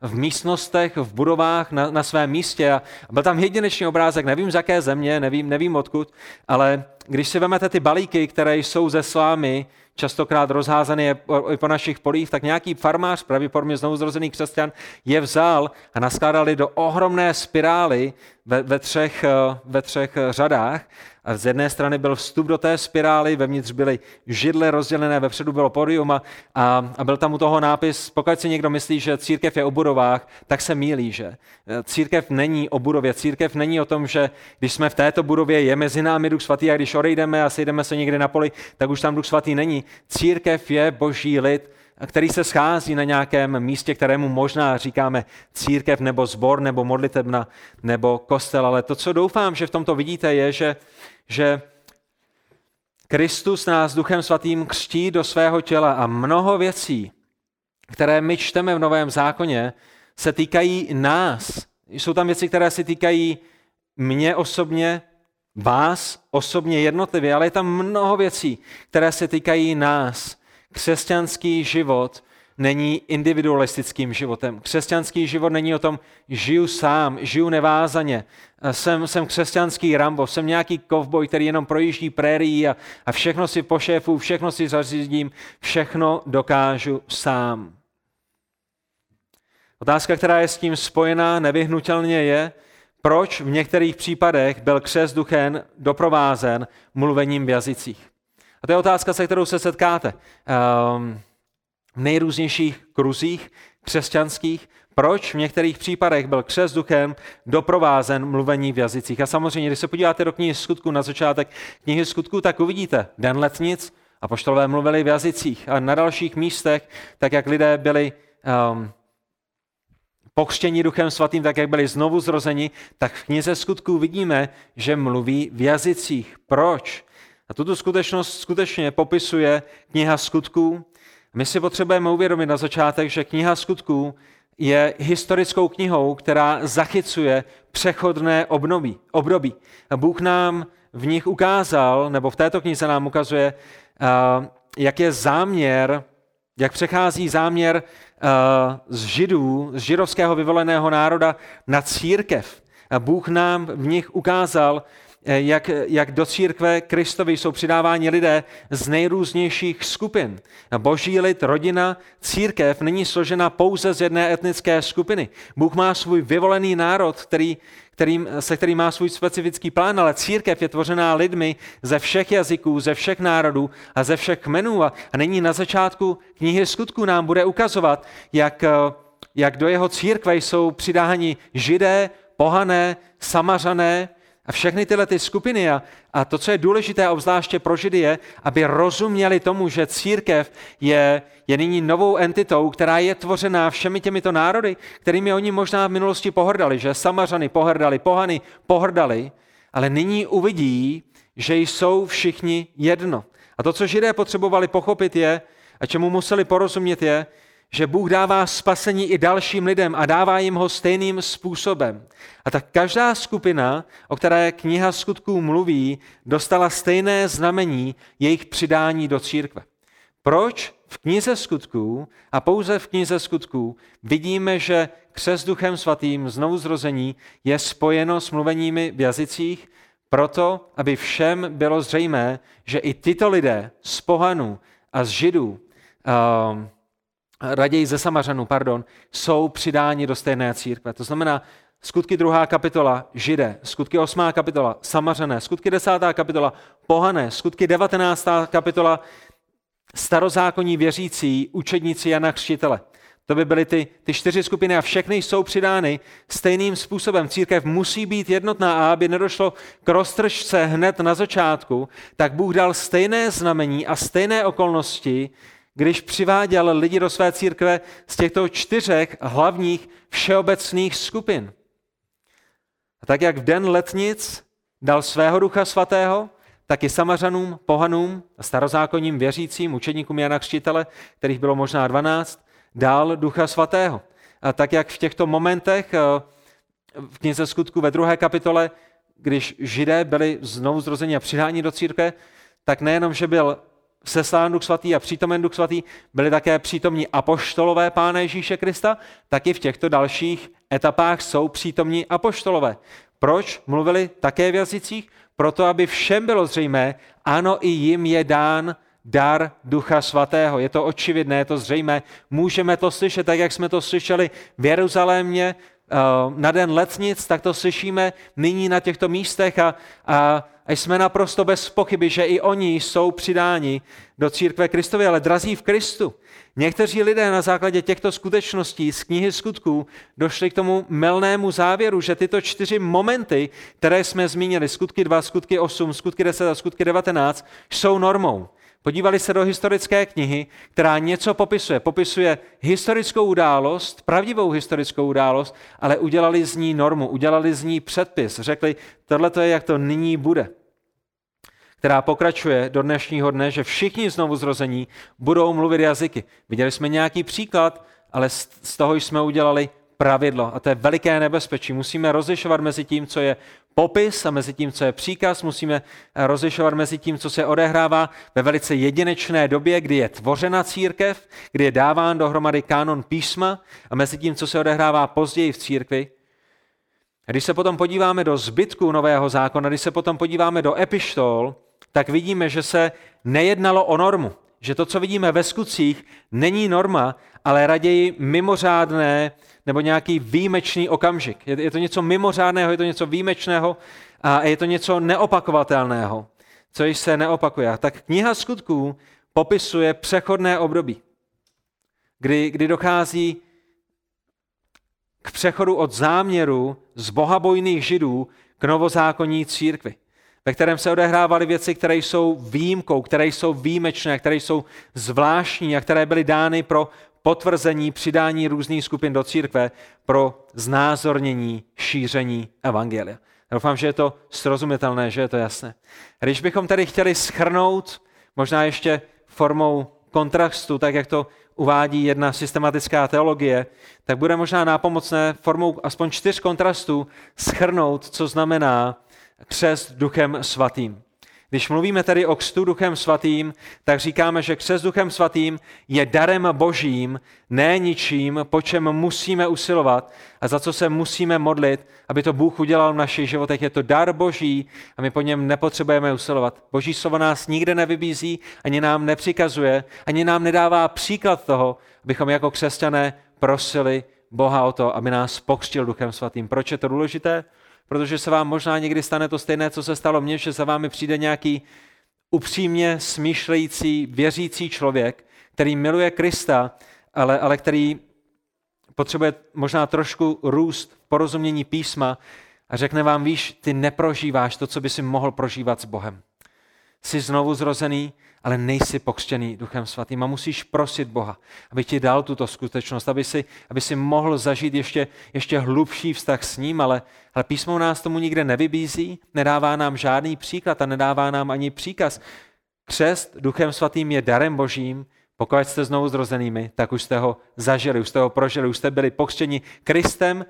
v místnostech, v budovách, na, na svém místě. A byl tam jedinečný obrázek, nevím z jaké země, nevím, nevím odkud, ale když si vezmete ty balíky, které jsou ze slámy, častokrát rozházané po našich polích, tak nějaký farmář, pravděpodobně znovuzrozený křesťan, je vzal a naskládali do ohromné spirály ve, ve, třech, ve třech řadách. A z jedné strany byl vstup do té spirály, vevnitř byly židle rozdělené, vepředu bylo pódium a, a, a byl tam u toho nápis, pokud si někdo myslí, že církev je o budovách, tak se mýlí, že církev není o budově. Církev není o tom, že když jsme v této budově, je mezi námi Duch Svatý a když odejdeme a sejdeme se někde na poli, tak už tam Duch Svatý není. Církev je boží lid, který se schází na nějakém místě, kterému možná říkáme církev nebo sbor nebo modlitebna nebo kostel. Ale to, co doufám, že v tomto vidíte, je, že, že Kristus nás Duchem Svatým křtí do svého těla a mnoho věcí, které my čteme v Novém zákoně, se týkají nás. Jsou tam věci, které se týkají mě osobně, vás osobně jednotlivě, ale je tam mnoho věcí, které se týkají nás. Křesťanský život není individualistickým životem. Křesťanský život není o tom, žiju sám, žiju nevázaně, jsem, jsem křesťanský Rambo, jsem nějaký kovboj, který jenom projíždí prérii a, a všechno si pošéfuju, všechno si zařídím, všechno dokážu sám. Otázka, která je s tím spojená nevyhnutelně, je, proč v některých případech byl křest duchem doprovázen mluvením v jazycích. A to je otázka, se kterou se setkáte v nejrůznějších kruzích křesťanských. Proč v některých případech byl křest duchem doprovázen mluvení v jazycích? A samozřejmě, když se podíváte do knihy Skutků, na začátek knihy Skutků, tak uvidíte den letnic, apoštolové mluvili v jazycích. A na dalších místech, tak jak lidé byli um, pokřtěni Duchem Svatým, tak jak byli znovu zrozeni, tak v knize Skutků vidíme, že mluví v jazycích. Proč? A tuto skutečnost skutečně popisuje kniha Skutků. My si potřebujeme uvědomit na začátek, že kniha Skutků je historickou knihou, která zachycuje přechodné období. období. Bůh nám v nich ukázal, nebo v této knize nám ukazuje, jak je záměr, jak přechází záměr z Židů, z židovského vyvoleného národa na církev. Bůh nám v nich ukázal, Jak, jak do církve Kristovy jsou přidáváni lidé z nejrůznějších skupin. Boží lid, rodina, církev není složena pouze z jedné etnické skupiny. Bůh má svůj vyvolený národ, který, kterým, se kterým má svůj specifický plán, ale církev je tvořená lidmi ze všech jazyků, ze všech národů a ze všech kmenů. A, a nyní na začátku knihy Skutků nám bude ukazovat, jak, jak do jeho církve jsou přidáni Židé, pohané, Samařané, a všechny tyhle ty skupiny a, a to, co je důležité obzvláště pro Židy, je, aby rozuměli tomu, že církev je, je nyní novou entitou, která je tvořená všemi těmito národy, kterými oni možná v minulosti pohrdali, že Samařany pohrdali, pohany pohrdali, ale nyní uvidí, že jsou všichni jedno. A to, co Židé potřebovali pochopit je, a čemu museli porozumět je, že Bůh dává spasení i dalším lidem a dává jim ho stejným způsobem. A tak každá skupina, o které kniha Skutků mluví, dostala stejné znamení jejich přidání do církve. Proč v knize Skutků a pouze v knize Skutků vidíme, že křest Duchem Svatým, znovuzrození, je spojeno s mluveními v jazycích, proto, aby všem bylo zřejmé, že i tyto lidé z pohanů a z Židů, um, raději ze Samařanů, pardon, jsou přidáni do stejné církve. To znamená, Skutky druhá kapitola Židé, Skutky osmá kapitola Samařané, Skutky desátá kapitola pohané, Skutky devatenáctá kapitola starozákonní věřící, učedníci Jana Křtitele. To by byly ty, ty čtyři skupiny a všechny jsou přidány stejným způsobem. Církev musí být jednotná a aby nedošlo k roztržce hned na začátku, tak Bůh dal stejné znamení a stejné okolnosti, když přiváděl lidi do své církve z těchto čtyřech hlavních všeobecných skupin. A tak jak v den letnic dal svého Ducha Svatého, tak i Samařanům, pohanům a starozákonním věřícím, učedníkům Jana Křtitele, kterých bylo možná dvanáct, dal Ducha Svatého. A tak jak v těchto momentech v knize Skutků ve druhé kapitole, když Židé byli znovu zrozeni a přidáni do církve, tak nejenom, že byl seslán Duch Svatý a přítomen Duch Svatý, byli také přítomní apoštolové Pána Ježíše Krista, tak i v těchto dalších etapách jsou přítomní apoštolové. Proč mluvili také v jazycích? Proto, aby všem bylo zřejmé, ano, i jim je dán dar Ducha Svatého. Je to očividné, je to zřejmé. Můžeme to slyšet, tak jak jsme to slyšeli v Jeruzalémě na den letnic, tak to slyšíme nyní na těchto místech a, a A jsme naprosto bez pochyby, že i oni jsou přidáni do církve Kristovy, ale drazí v Kristu. Někteří lidé na základě těchto skutečností z knihy Skutků došli k tomu mylnému závěru, že tyto čtyři momenty, které jsme zmínili, Skutky dva, Skutky osm, Skutky deset a Skutky devatenáct, jsou normou. Podívali se do historické knihy, která něco popisuje. Popisuje historickou událost, pravdivou historickou událost, ale udělali z ní normu, udělali z ní předpis. Řekli, tohle to je, jak to nyní bude. Která pokračuje do dnešního dne, že všichni znovuzrození budou mluvit jazyky. Viděli jsme nějaký příklad, ale z toho jsme udělali pravidlo. A to je veliké nebezpečí. Musíme rozlišovat mezi tím, co je popis a mezi tím, co je příkaz. Musíme rozlišovat mezi tím, co se odehrává ve velice jedinečné době, kdy je tvořena církev, kdy je dáván dohromady kánon písma a mezi tím, co se odehrává později v církvi. A když se potom podíváme do zbytku Nového zákona, když se potom podíváme do epištol, tak vidíme, že se nejednalo o normu. Že to, co vidíme ve skutcích, není norma, ale raději mimořádné nebo nějaký výjimečný okamžik. Je to něco mimořádného, je to něco výjimečného a je to něco neopakovatelného, co již se neopakuje. Tak kniha skutků popisuje přechodné období, kdy, kdy dochází k přechodu od záměru z bohabojných židů k novozákonní církvi, ve kterém se odehrávaly věci, které jsou výjimkou, které jsou výjimečné, které jsou zvláštní a které byly dány pro potvrzení, přidání různých skupin do církve, pro znázornění, šíření evangelia. Doufám, že je to srozumitelné, že je to jasné. Když bychom tedy chtěli shrnout, možná ještě formou kontrastu, tak jak to uvádí jedna systematická teologie, tak bude možná nápomocné formou aspoň čtyř kontrastů shrnout, co znamená křest Duchem Svatým. Když mluvíme tedy o křtu Duchem Svatým, tak říkáme, že křest Duchem Svatým je darem Božím, ne ničím, po čem musíme usilovat a za co se musíme modlit, aby to Bůh udělal v našich životech. Je to dar Boží a my po něm nepotřebujeme usilovat. Boží slovo nás nikde nevybízí, ani nám nepřikazuje, ani nám nedává příklad toho, abychom jako křesťané prosili Boha o to, aby nás pokřtil Duchem Svatým. Proč je to důležité? Protože se vám možná někdy stane to stejné, co se stalo mně, že za vámi přijde nějaký upřímně smýšlející, věřící člověk, který miluje Krista, ale, ale který potřebuje možná trošku růst v porozumění písma a řekne vám, víš, ty neprožíváš to, co by si mohl prožívat s Bohem. Jsi znovu zrozený, ale nejsi pokřtěný Duchem Svatým a musíš prosit Boha, aby ti dal tuto skutečnost, aby si, aby si mohl zažít ještě, ještě hlubší vztah s ním, ale, ale písmo nás tomu nikde nevybízí, nedává nám žádný příklad a nedává nám ani příkaz. Křest Duchem Svatým je darem Božím, pokud jste znovu zrozenými, tak už jste ho zažili, už jste ho prožili, už jste byli pokřtěni Kristem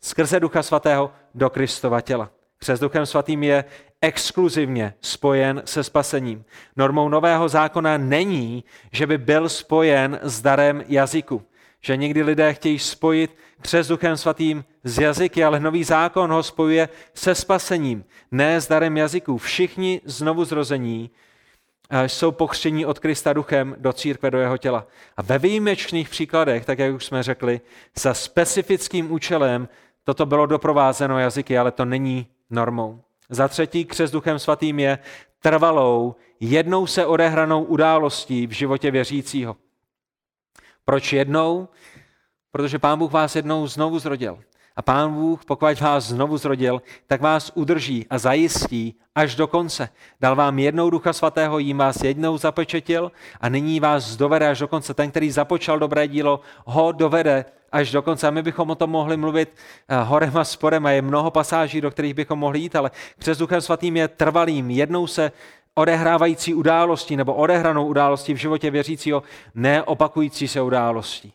skrze Ducha Svatého do Kristova těla. Křest Duchem Svatým je exkluzivně spojen se spasením. Normou Nového zákona není, že by byl spojen s darem jazyku. Že někdy lidé chtějí spojit křest Duchem Svatým s jazyky, ale Nový zákon ho spojuje se spasením, ne s darem jazyků. Všichni znovuzrození jsou pokřtěni od Krista duchem do církve, do jeho těla. A ve výjimečných příkladech, tak jak už jsme řekli, za specifickým účelem toto bylo doprovázeno jazyky, ale to není normou. Za třetí, křest Duchem Svatým je trvalou, jednou se odehranou událostí v životě věřícího. Proč jednou? Protože Pán Bůh vás jednou znovu zrodil. A Pán Bůh, pokud vás znovu zrodil, tak vás udrží a zajistí až do konce. Dal vám jednou Ducha Svatého, jím vás jednou zapečetil a nyní vás dovede až do konce. Ten, který započal dobré dílo, ho dovede až do konce. A my bychom o tom mohli mluvit horem a sporem a je mnoho pasáží, do kterých bychom mohli jít, ale křest Duchem Svatým je trvalým, jednou se odehrávající událostí nebo odehranou událostí v životě věřícího, neopakující se událostí.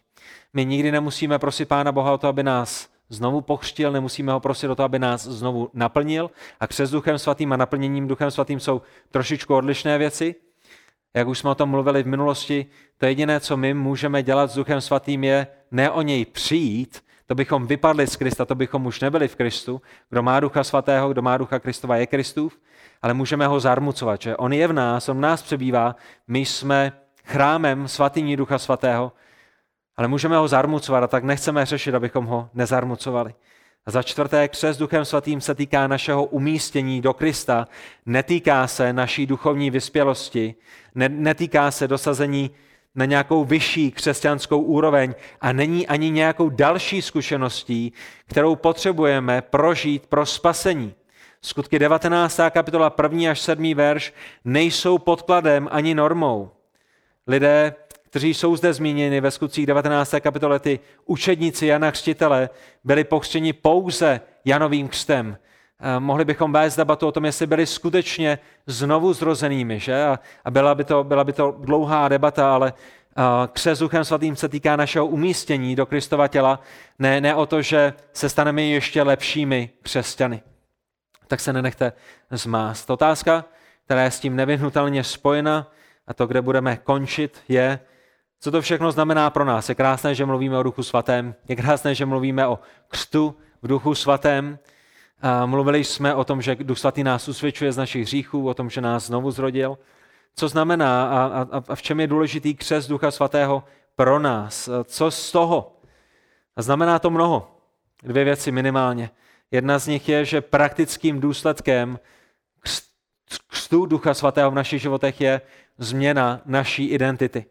My nikdy nemusíme prosit Pána Boha o to, aby nás znovu pokřtil, nemusíme ho prosit o to, aby nás znovu naplnil. A křest Duchem Svatým a naplněním Duchem Svatým jsou trošičku odlišné věci. Jak už jsme o tom mluvili v minulosti, to jediné, co my můžeme dělat s Duchem Svatým, je ne o něj přijít, to bychom vypadli z Krista, to bychom už nebyli v Kristu. Kdo má Ducha Svatého, kdo má Ducha Kristova, je Kristův, ale můžeme ho zarmucovat, že on je v nás, on v nás přebývá, my jsme chrámem svatyní Ducha Svatého, ale můžeme ho zarmucovat a tak nechceme řešit, abychom ho nezarmucovali. A za čtvrté, křest Duchem Svatým se týká našeho umístění do Krista, netýká se naší duchovní vyspělosti, netýká se dosazení na nějakou vyšší křesťanskou úroveň a není ani nějakou další zkušeností, kterou potřebujeme prožít pro spasení. Skutky devatenáctá kapitola první až sedmý verš nejsou podkladem ani normou. Lidé, kteří jsou zde zmíněni ve skutcích devatenácté kapitole, ty učedníci Jana Křtitele, byli pokřtěni pouze Janovým křtem. Mohli bychom vést debatu o tom, jestli byli skutečně znovu zrozenými, že? A byla by to, byla by to dlouhá debata, ale křest Duchem Svatým se týká našeho umístění do Kristova těla, ne, ne o to, že se staneme ještě lepšími křesťany. Tak se nenechte zmást. Otázka, která je s tím nevyhnutelně spojena, a to, kde budeme končit, je, co to všechno znamená pro nás. Je krásné, že mluvíme o Duchu Svatém, je krásné, že mluvíme o křtu v Duchu Svatém. A mluvili jsme o tom, že Duch Svatý nás usvědčuje z našich hříchů, o tom, že nás znovu zrodil. Co znamená a, a, a v čem je důležitý křest Ducha Svatého pro nás? Co z toho? A znamená to mnoho. Dvě věci minimálně. Jedna z nich je, že praktickým důsledkem křtu Ducha Svatého v našich životech je změna naší identity.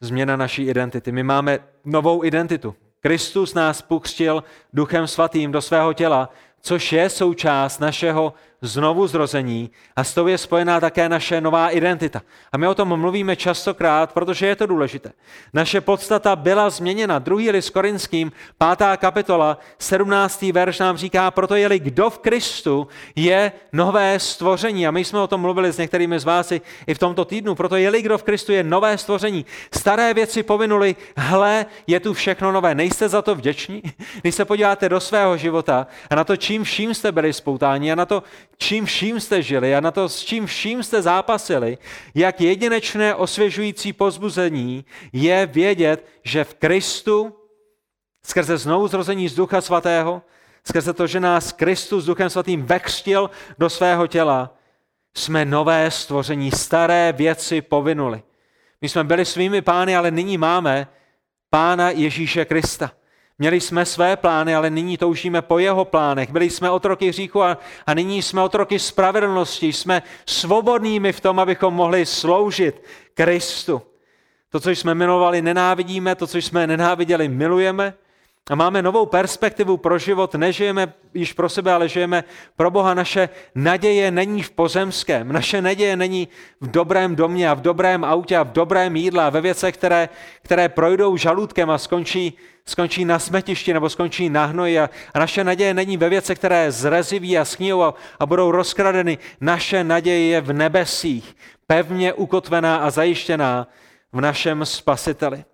Změna naší identity. My máme novou identitu. Kristus nás pokřtil Duchem Svatým do svého těla, což je součást našeho znovuzrození a s tou je spojená také naše nová identita. A my o tom mluvíme častokrát, protože je to důležité. Naše podstata byla změněna. Druhý list Korinským, pátá kapitola, sedmnáctý verš nám říká, proto je-li kdo v Kristu, je nové stvoření. A my jsme o tom mluvili s některými z vás i v tomto týdnu. Proto je-li kdo v Kristu, je nové stvoření. Staré věci povinuly, hle, je tu všechno nové. Nejste za to vděční? Když se podíváte do svého života a na to, čím vším jste byli spoutáni a na to, čím vším jste žili a na to, s čím vším jste zápasili, jak jedinečné osvěžující povzbuzení je vědět, že v Kristu, skrze znovuzrození z Ducha Svatého, skrze to, že nás Kristus Duchem Svatým vekřtil do svého těla, jsme nové stvoření, staré věci povinuli. My jsme byli svými pány, ale nyní máme Pána Ježíše Krista. Měli jsme své plány, ale nyní toužíme po jeho plánech. Byli jsme otroky hříchu a, a nyní jsme otroky spravedlnosti. Jsme svobodnými v tom, abychom mohli sloužit Kristu. To, co jsme milovali, nenávidíme, to, co jsme nenáviděli, milujeme. A máme novou perspektivu pro život, nežijeme již pro sebe, ale žijeme pro Boha. Naše naděje není v pozemském, naše naděje není v dobrém domě a v dobrém autě a v dobrém jídle a ve věcech, které, které projdou žaludkem a skončí, skončí na smetišti nebo skončí na hnoji. A naše naděje není ve věcech, které zreziví a sníjou a, a budou rozkradeny. Naše naděje je v nebesích, pevně ukotvená a zajištěná v našem Spasiteli.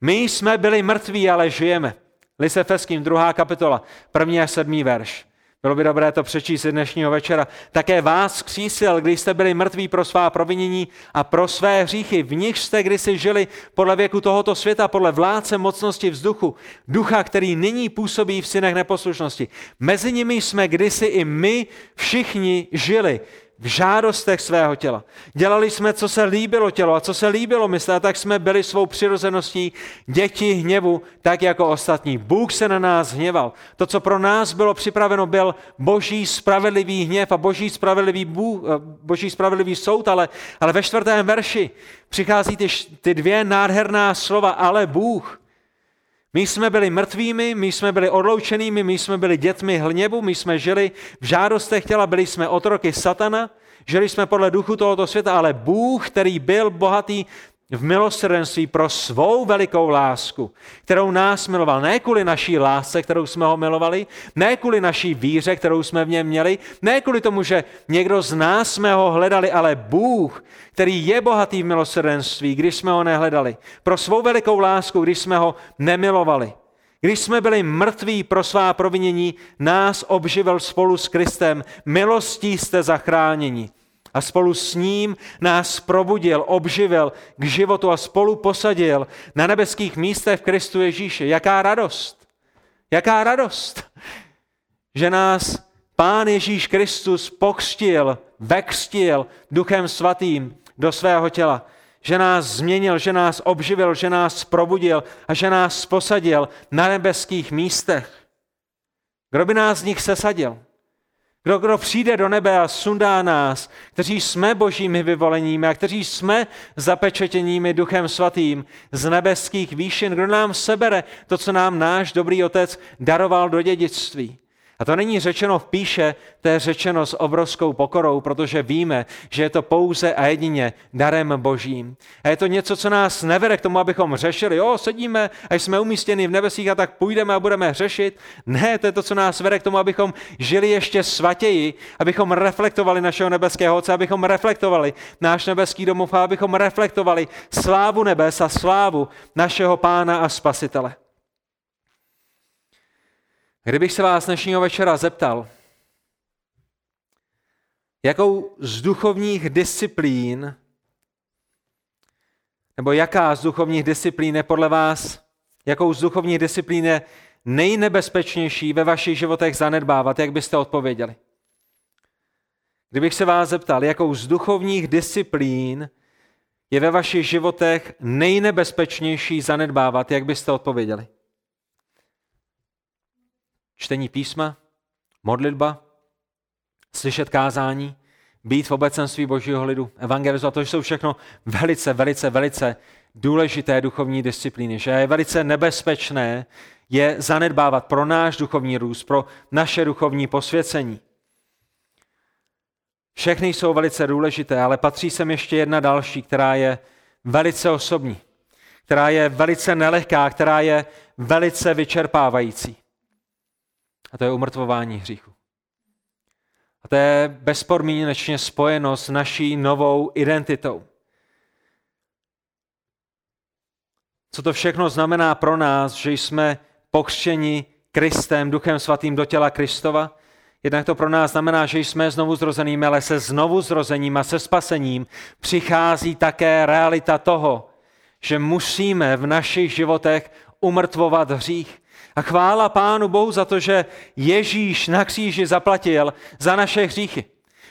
My jsme byli mrtví, ale žijeme. List Efeským, druhá kapitola, první až sedmý verš. Bylo by dobré to přečíst dnešního večera. Také vás vzkřísil, když jste byli mrtví pro svá provinění a pro své hříchy. V nich jste kdysi žili podle věku tohoto světa, podle vládce mocnosti vzduchu, ducha, který nyní působí v synech neposlušnosti. Mezi nimi jsme kdysi i my všichni žili v žádostech svého těla. Dělali jsme, co se líbilo tělo a co se líbilo mysl, a tak jsme byli svou přirozeností děti hněvu, tak jako ostatní. Bůh se na nás hněval. To, co pro nás bylo připraveno, byl boží spravedlivý hněv a boží spravedlivý, Bůh, boží spravedlivý soud, ale, ale ve čtvrtém verši přichází ty, ty dvě nádherná slova, ale Bůh. My jsme byli mrtvými, my jsme byli odloučenými, my jsme byli dětmi hněvu, my jsme žili v žádostech těla, byli jsme otroky satana, žili jsme podle duchu tohoto světa, ale Bůh, který byl bohatý v milosrdenství pro svou velikou lásku, kterou nás miloval, ne kvůli naší lásce, kterou jsme ho milovali, ne kvůli naší víře, kterou jsme v něm měli, ne kvůli tomu, že někdo z nás jsme ho hledali, ale Bůh, který je bohatý v milosrdenství, když jsme ho nehledali, pro svou velikou lásku, když jsme ho nemilovali. Když jsme byli mrtví pro svá provinění, nás obživil spolu s Kristem, milostí jste zachráněni. A spolu s ním nás probudil, obživil k životu a spolu posadil na nebeských místech v Kristu Ježíši. Jaká radost! Jaká radost! Že nás Pán Ježíš Kristus pokřtil, vekřtil Duchem Svatým do svého těla. Že nás změnil, že nás obživil, že nás probudil a že nás posadil na nebeských místech. Kdo by nás z nich sesadil? Kdo, kdo přijde do nebe a sundá nás, kteří jsme božími vyvoleními a kteří jsme zapečetěními Duchem Svatým z nebeských výšin, kdo nám sebere to, co nám náš dobrý Otec daroval do dědictví. A to není řečeno v píše, to je řečeno s obrovskou pokorou, protože víme, že je to pouze a jedině darem Božím. A je to něco, co nás nevede k tomu, abychom řešili, jo, sedíme, až jsme umístěni v nebesích a tak půjdeme a budeme řešit. Ne, to je to, co nás vede k tomu, abychom žili ještě svatěji, abychom reflektovali našeho nebeského Otce, abychom reflektovali náš nebeský domov a abychom reflektovali slávu nebes a slávu našeho Pána a Spasitele. Kdybych se vás dnešního večera zeptal, jakou z duchovních disciplín, nebo jaká z duchovních disciplín je podle vás, jakou z duchovních disciplín je nejnebezpečnější ve vašich životech zanedbávat, jak byste odpověděli? Kdybych se vás zeptal, jakou z duchovních disciplín je ve vašich životech nejnebezpečnější zanedbávat, jak byste odpověděli? Čtení písma, modlitba, slyšet kázání, být v obecenství Božího lidu, evangelizovat, to jsou všechno velice, velice, velice důležité duchovní disciplíny, že je velice nebezpečné je zanedbávat pro náš duchovní růst, pro naše duchovní posvěcení. Všechny jsou velice důležité, ale patří sem ještě jedna další, která je velice osobní, která je velice nelehká, která je velice vyčerpávající. A to je umrtvování hříchu. A to je bezpodmínečně spojeno s naší novou identitou. Co to všechno znamená pro nás, že jsme pokřtěni Kristem, Duchem Svatým do těla Kristova? Jednak to pro nás znamená, že jsme znovu zrozenými, ale se znovu zrozením a se spasením přichází také realita toho, že musíme v našich životech umrtvovat hřích. A chvála Pánu Bohu za to, že Ježíš na kříži zaplatil za naše hříchy.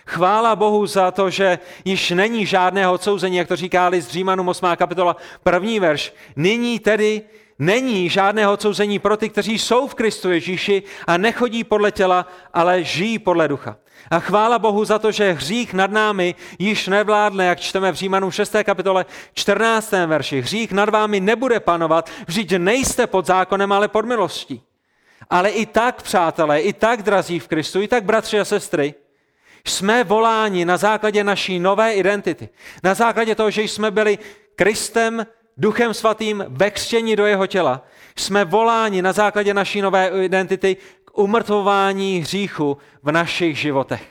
Chvála Bohu za to, že již není žádného odsouzení, jak to říká list Římanům osmá kapitola první verš. Nyní tedy není žádného odsouzení pro ty, kteří jsou v Kristu Ježíši a nechodí podle těla, ale žijí podle ducha. A chvála Bohu za to, že hřích nad námi již nevládne, jak čteme v Římanům šesté kapitole čtrnáctém verši. Hřích nad vámi nebude panovat, vždyť nejste pod zákonem, ale pod milostí. Ale i tak, přátelé, i tak, drazí v Kristu, i tak, bratři a sestry, jsme voláni na základě naší nové identity. Na základě toho, že jsme byli Kristem, Duchem Svatým ve křtění do jeho těla, jsme voláni na základě naší nové identity k umrtvování hříchu v našich životech.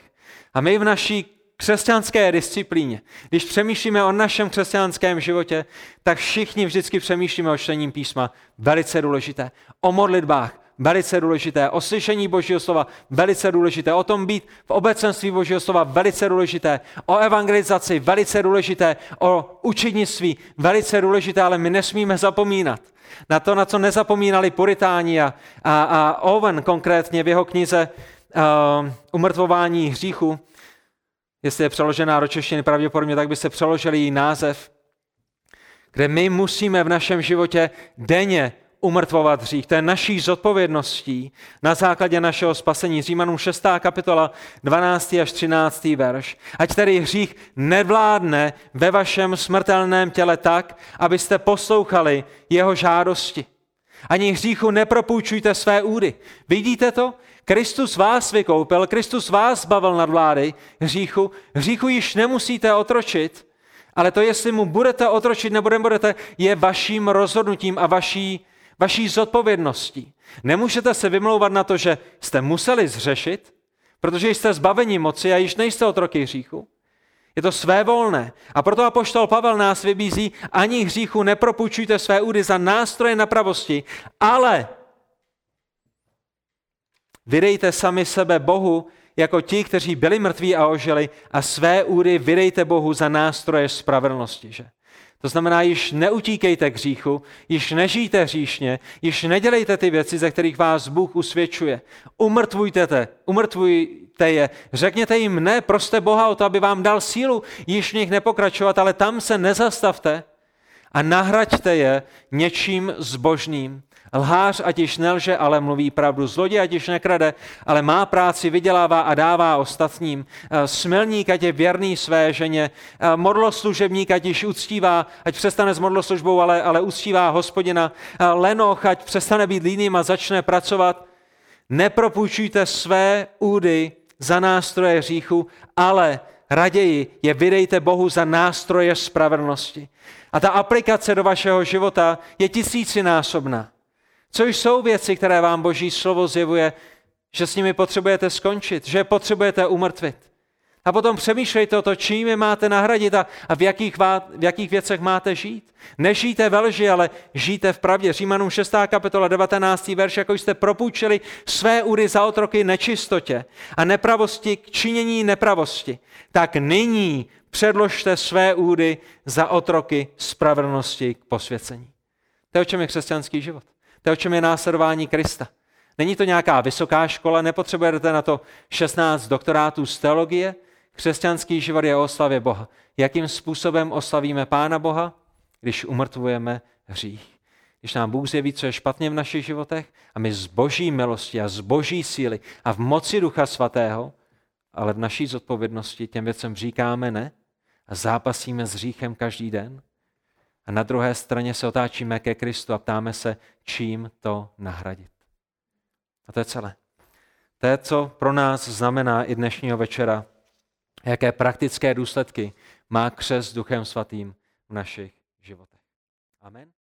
A my v naší křesťanské disciplíně, když přemýšlíme o našem křesťanském životě, tak všichni vždycky přemýšlíme o čtení písma, velice důležité, o modlitbách, velice důležité, o slyšení Božího slova, velice důležité, o tom být v obecenství Božího slova, velice důležité, o evangelizaci, velice důležité, o učednictví, velice důležité, ale my nesmíme zapomínat na to, na co nezapomínali Puritáni a, a, a Owen konkrétně v jeho knize uh, Umrtvování hříchu, jestli je přeložená do češtiny pravděpodobně, tak by se přeložili její název, kde my musíme v našem životě denně umrtvovat hřích. To je naší zodpovědností na základě našeho spasení. Římanům šestá kapitola dvanáctý až třináctý verš. Ať tedy hřích nevládne ve vašem smrtelném těle tak, abyste poslouchali jeho žádosti. Ani hříchu nepropůjčujte své údy. Vidíte to? Kristus vás vykoupil, Kristus vás zbavil nad vlády hříchu. Hříchu již nemusíte otročit, ale to, jestli mu budete otročit nebo nebudete, je vaším rozhodnutím a vaší Vaší zodpovědností. Nemůžete se vymlouvat na to, že jste museli zhřešit, protože jste zbaveni moci a již nejste otroky hříchu. Je to svévolné. A proto apoštol Pavel nás vybízí, ani hříchu nepropůjčujte své údy za nástroje nepravosti, ale vydejte sami sebe Bohu jako ti, kteří byli mrtví a ožili, a své údy vydejte Bohu za nástroje spravedlnosti, že? To znamená, již neutíkejte k hříchu, již nežijte hříšně, již nedělejte ty věci, ze kterých vás Bůh usvědčuje. Umrtvujte, te, umrtvujte je, řekněte jim ne, proste Boha o to, aby vám dal sílu, již v nich nepokračovat, ale tam se nezastavte a nahraďte je něčím zbožným. Lhář ať již nelže, ale mluví pravdu. Zloděj ať již nekrade, ale má práci, vydělává a dává ostatním. Smilník ať je věrný své ženě. Modloslužebník ať již uctívá, ať přestane s modloslužbou, ale, ale uctívá Hospodina. Lenoch ať přestane být líným a začne pracovat. Nepropůjčujte své údy za nástroje hříchu, ale raději je vydejte Bohu za nástroje spravedlnosti. A ta aplikace do vašeho života je tisícinásobná. Což jsou věci, které vám Boží slovo zjevuje, že s nimi potřebujete skončit, že potřebujete umrtvit. A potom přemýšlejte o to, čím je máte nahradit a, a v, jakých vá, v jakých věcech máte žít. Nežijte ve lži, ale žijte v pravdě. Římanům šestá kapitola devatenáctý verš, jako jste propůjčili své údy za otroky nečistotě a nepravosti k činění nepravosti, tak nyní předložte své údy za otroky spravedlnosti k posvěcení. To je, o čem je křesťanský život. To je, o čem je následování Krista. Není to nějaká vysoká škola, nepotřebujete na to šestnáct doktorátů z teologie. Křesťanský život je o oslavě Boha. Jakým způsobem oslavíme Pána Boha? Když umrtvujeme hřích. Když nám Bůh zjeví, co je špatně v našich životech a my z Boží milosti a z Boží síly a v moci Ducha Svatého, ale v naší zodpovědnosti těm věcem říkáme ne a zápasíme s hříchem každý den. A na druhé straně se otáčíme ke Kristu a ptáme se, čím to nahradit. A to je celé. To je, co pro nás znamená i dnešního večera, jaké praktické důsledky má křest Duchem Svatým v našich životech. Amen.